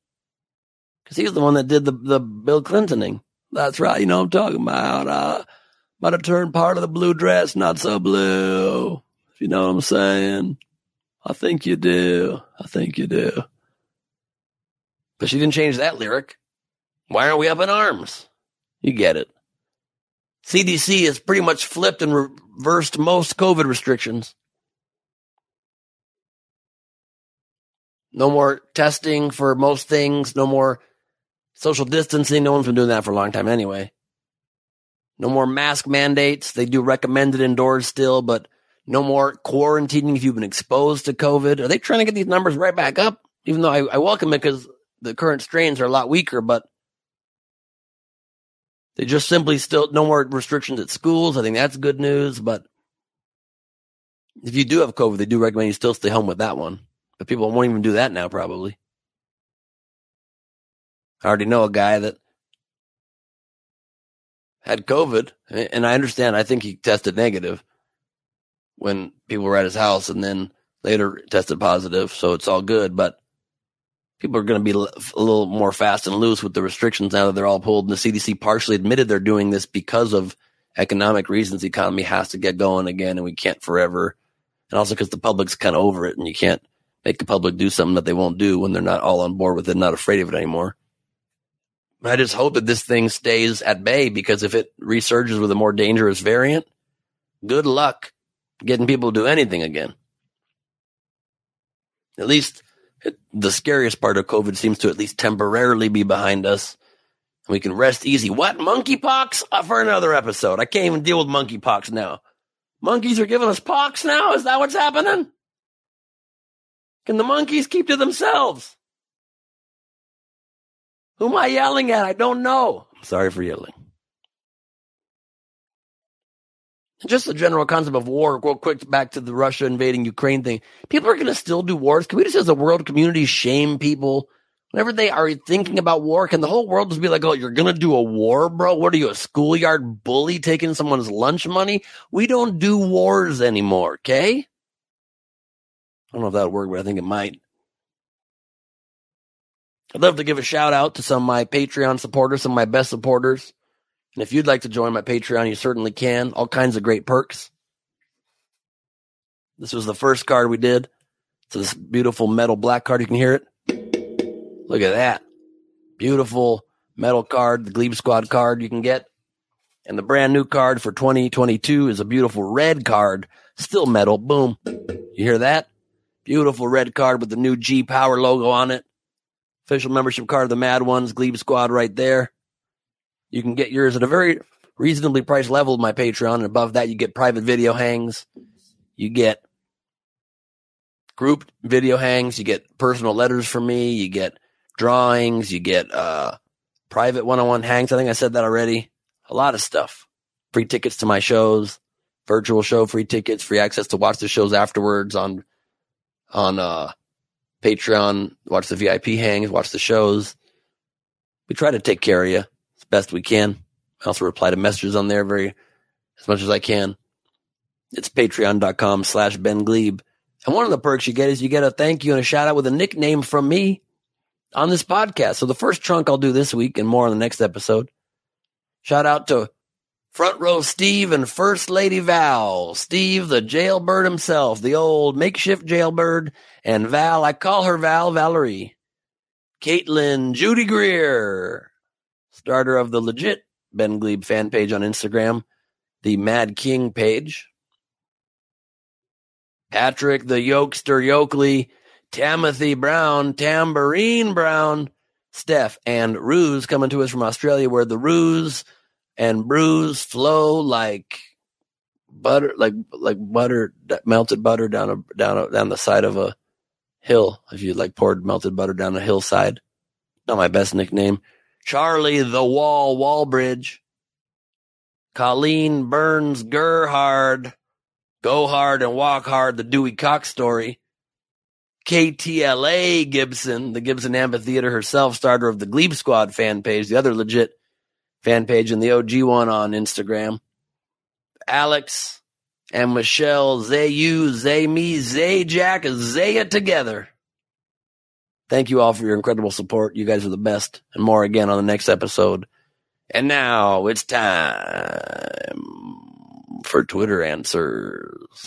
Because he's the one that did the, the Bill Clintoning. That's right, you know what I'm talking about, uh... might have turned part of the blue dress not so blue. If you know what I'm saying. I think you do. I think you do. But she didn't change that lyric. Why aren't we up in arms? You get it. C D C has pretty much flipped and reversed most COVID restrictions. No more testing for most things. No more social distancing. No one's been doing that for a long time anyway. No more mask mandates. They do recommend it indoors still, but no more quarantining if you've been exposed to COVID. Are they trying to get these numbers right back up? Even though I, I welcome it because the current strains are a lot weaker, but they just simply still no more restrictions at schools. I think that's good news, but if you do have COVID, they do recommend you still stay home with that one. But people won't even do that now, probably. I already know a guy that had COVID, and I understand, I think he tested negative when people were at his house and then later tested positive, so it's all good, but people are going to be l- a little more fast and loose with the restrictions now that they're all pulled. And the C D C partially admitted they're doing this because of economic reasons. The economy has to get going again, and we can't forever. And also because the public's kind of over it, and you can't make the public do something that they won't do when they're not all on board with it, not afraid of it anymore. I just hope that this thing stays at bay, because if it resurges with a more dangerous variant, good luck getting people to do anything again. At least it, the scariest part of COVID seems to at least temporarily be behind us. We can rest easy. What? Monkeypox? Uh, for another episode. I can't even deal with monkeypox now. Monkeys are giving us pox now? Is that what's happening? Can the monkeys keep to themselves? Who am I yelling at? I don't know. I'm sorry for yelling. Just the general concept of war, real quick, back to the Russia invading Ukraine thing. People are going to still do wars. Can we just, as a world community, shame people? Whenever they are thinking about war, can the whole world just be like, oh, you're going to do a war, bro? What are you, a schoolyard bully taking someone's lunch money? We don't do wars anymore, okay? I don't know if that would work, but I think it might. I'd love to give a shout out to some of my Patreon supporters, some of my best supporters. And if you'd like to join my Patreon, you certainly can. All kinds of great perks. This was the first card we did. It's this beautiful metal black card. You can hear it. Look at that. Beautiful metal card, the Glebe Squad card you can get. And the brand new card for twenty twenty-two is a beautiful red card. Still metal. Boom. You hear that? Beautiful red card with the new G Power logo on it. Official membership card of the Mad Ones, Glebe Squad right there. You can get yours at a very reasonably priced level of my Patreon. And above that, you get private video hangs. You get group video hangs. You get personal letters from me. You get drawings. You get uh, private one-on-one hangs. I think I said that already. A lot of stuff. Free tickets to my shows, virtual show free tickets, free access to watch the shows afterwards on on uh, Patreon. Watch the V I P hangs. Watch the shows. We try to take care of you. Best we can. I also reply to messages on there very as much as I can. It's patreon.com slash Ben Glebe. And one of the perks you get is you get a thank you and a shout out with a nickname from me on this podcast. So the first chunk I'll do this week and more on the next episode. Shout out to Front Row Steve and First Lady Val. Steve, the jailbird himself, the old makeshift jailbird, and Val, I call her Val, Valerie. Caitlin, Judy Greer. Starter of the legit Ben Glebe fan page on Instagram, the Mad King page. Patrick, the Yokester Yokeley, Timothy Brown, Tambourine Brown, Steph, and Ruse coming to us from Australia, where the Ruse and Bruise flow like butter, like like butter, melted butter down a down a, down the side of a hill. If you like poured melted butter down a hillside, not my best nickname. Charlie the Wall Wallbridge, Colleen Burns Gerhard, Go Hard and Walk Hard, the Dewey Cox story, K T L A Gibson, the Gibson Amphitheater herself, starter of the Glebe Squad fan page, the other legit fan page, and the O G one on Instagram, Alex and Michelle, Zay You, Zay Me, Zay Jack, Zaya together. Thank you all for your incredible support. You guys are the best. And more again on the next episode. And now it's time for Twitter answers.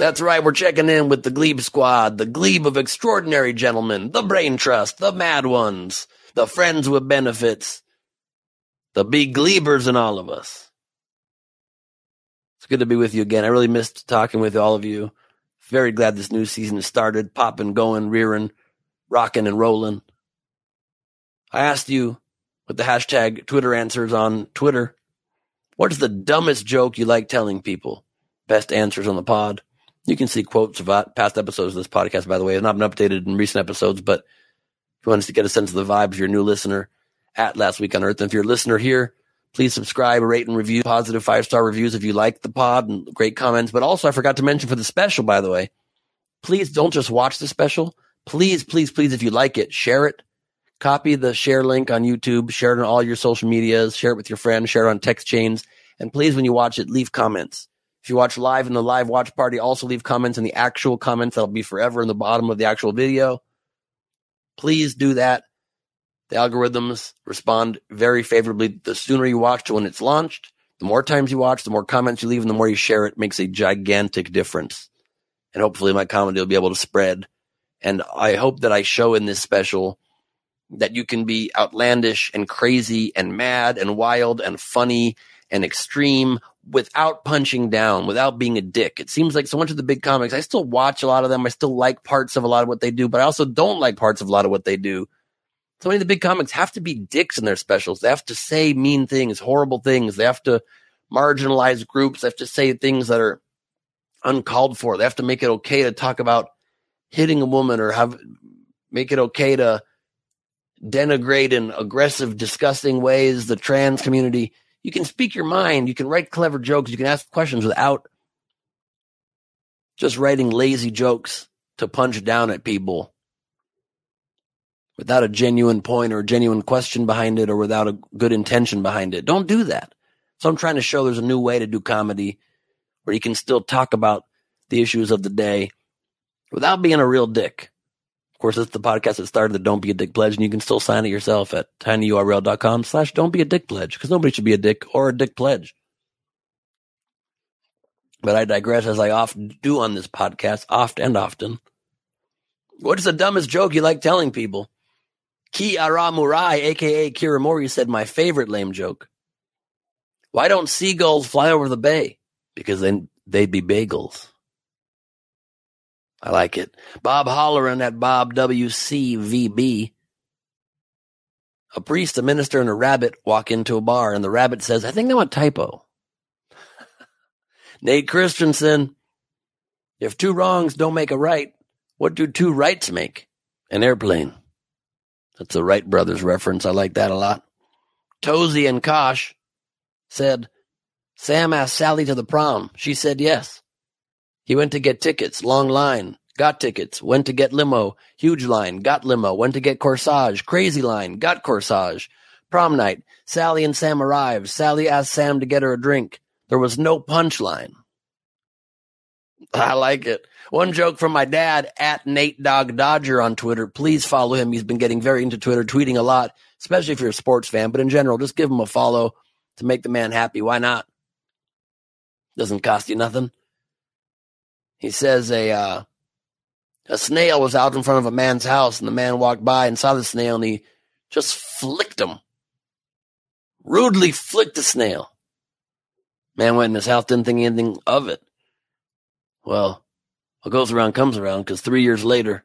That's right. We're checking in with the Glebe Squad, the Glebe of extraordinary gentlemen, the Brain Trust, the Mad Ones, the Friends with Benefits, the big Glebers in all of us. It's good to be with you again. I really missed talking with all of you. Very glad this new season has started, popping, going, rearing, rocking, and rolling. I asked you with the hashtag Twitter answers on Twitter, what is the dumbest joke you like telling people? Best answers on the pod. You can see quotes of past episodes of this podcast, by the way. It's not been updated in recent episodes, but if you want to get a sense of the vibe, if you're a new listener, at Last Week on Earth. And if you're a listener here, please subscribe, rate, and review. Positive five-star reviews if you like the pod and great comments. But also, I forgot to mention for the special, by the way, please don't just watch the special. Please, please, please, if you like it, share it. Copy the share link on YouTube, share it on all your social medias, share it with your friends, share it on text chains. And please, when you watch it, leave comments. If you watch live in the live watch party, also leave comments in the actual comments. That'll be forever in the bottom of the actual video. Please do that. The algorithms respond very favorably. The sooner you watch to when it's launched, the more times you watch, the more comments you leave, and the more you share it, makes a gigantic difference. And hopefully my comedy will be able to spread. And I hope that I show in this special that you can be outlandish and crazy and mad and wild and funny and extreme without punching down, without being a dick. It seems like so much of the big comics, I still watch a lot of them. I still like parts of a lot of what they do, but I also don't like parts of a lot of what they do. So many of the big comics have to be dicks in their specials. They have to say mean things, horrible things. They have to marginalize groups. They have to say things that are uncalled for. They have to make it okay to talk about hitting a woman or have make it okay to denigrate in aggressive, disgusting ways the trans community. You can speak your mind. You can write clever jokes. You can ask questions without just writing lazy jokes to punch down at people, without a genuine point or a genuine question behind it or without a good intention behind it. Don't do that. So I'm trying to show there's a new way to do comedy where you can still talk about the issues of the day without being a real dick. Of course, that's the podcast that started the Don't Be a Dick Pledge, and you can still sign it yourself at tinyurl.com slash don't be a dick pledge because nobody should be a dick or a dick pledge. But I digress, as I often do on this podcast, oft and often. What is the dumbest joke you like telling people? Ki Ara Murai, a k a. Kiramori, said my favorite lame joke. Why don't seagulls fly over the bay? Because then they'd be bagels. I like it. Bob Holleran at Bob W C V B. A priest, a minister, and a rabbit walk into a bar, and the rabbit says, I think I'm a typo. Nate Christensen, if two wrongs don't make a right, what do two rights make? An airplane. That's a Wright Brothers reference. I like that a lot. Tozy and Kosh said, Sam asked Sally to the prom. She said yes. He went to get tickets. Long line. Got tickets. Went to get limo. Huge line. Got limo. Went to get corsage. Crazy line. Got corsage. Prom night. Sally and Sam arrived. Sally asked Sam to get her a drink. There was no punchline. I like it. One joke from my dad at Nate Dog Dodger on Twitter. Please follow him. He's been getting very into Twitter, tweeting a lot, especially if you're a sports fan. But in general, just give him a follow to make the man happy. Why not? Doesn't cost you nothing. He says a uh, a snail was out in front of a man's house, and the man walked by and saw the snail, and he just flicked him. Rudely flicked the snail. Man went in his house, didn't think anything of it. Well, what goes around comes around, because three years later,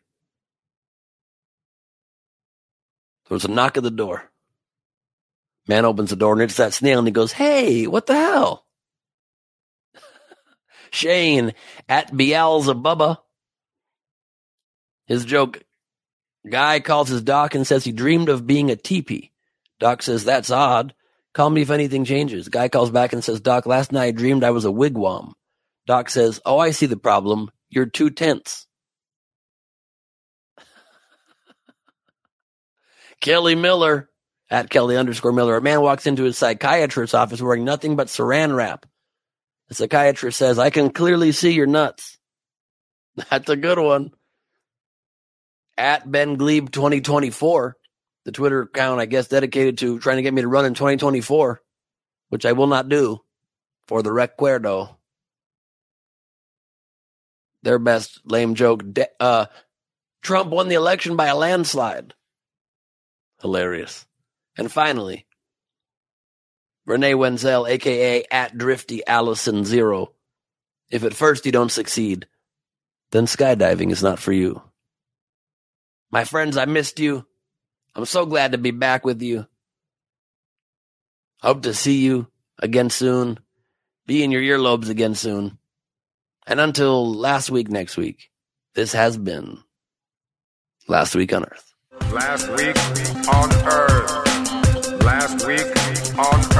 there was a knock at the door. Man opens the door, and it's that snail, and he goes, hey, what the hell? Shane at Beelzebubba. His joke, guy calls his doc and says he dreamed of being a teepee. Doc says, that's odd. Call me if anything changes. Guy calls back and says, Doc, last night I dreamed I was a wigwam. Doc says, oh, I see the problem. You're too tense. Kelly Miller, at Kelly underscore Miller. A man walks into his psychiatrist's office wearing nothing but saran wrap. The psychiatrist says, I can clearly see your nuts. That's a good one. At Ben Glebe twenty twenty-four, the Twitter account, I guess, dedicated to trying to get me to run in twenty twenty-four, which I will not do for the recuerdo. Their best lame joke. De- uh, Trump won the election by a landslide. Hilarious. And finally, Renee Wenzel, a k a at Drifty Allison Zero. If at first you don't succeed, then skydiving is not for you. My friends, I missed you. I'm so glad to be back with you. Hope to see you again soon. Be in your earlobes again soon. And until last week, next week, this has been Last Week on Earth. Last Week on Earth. Last Week on Earth.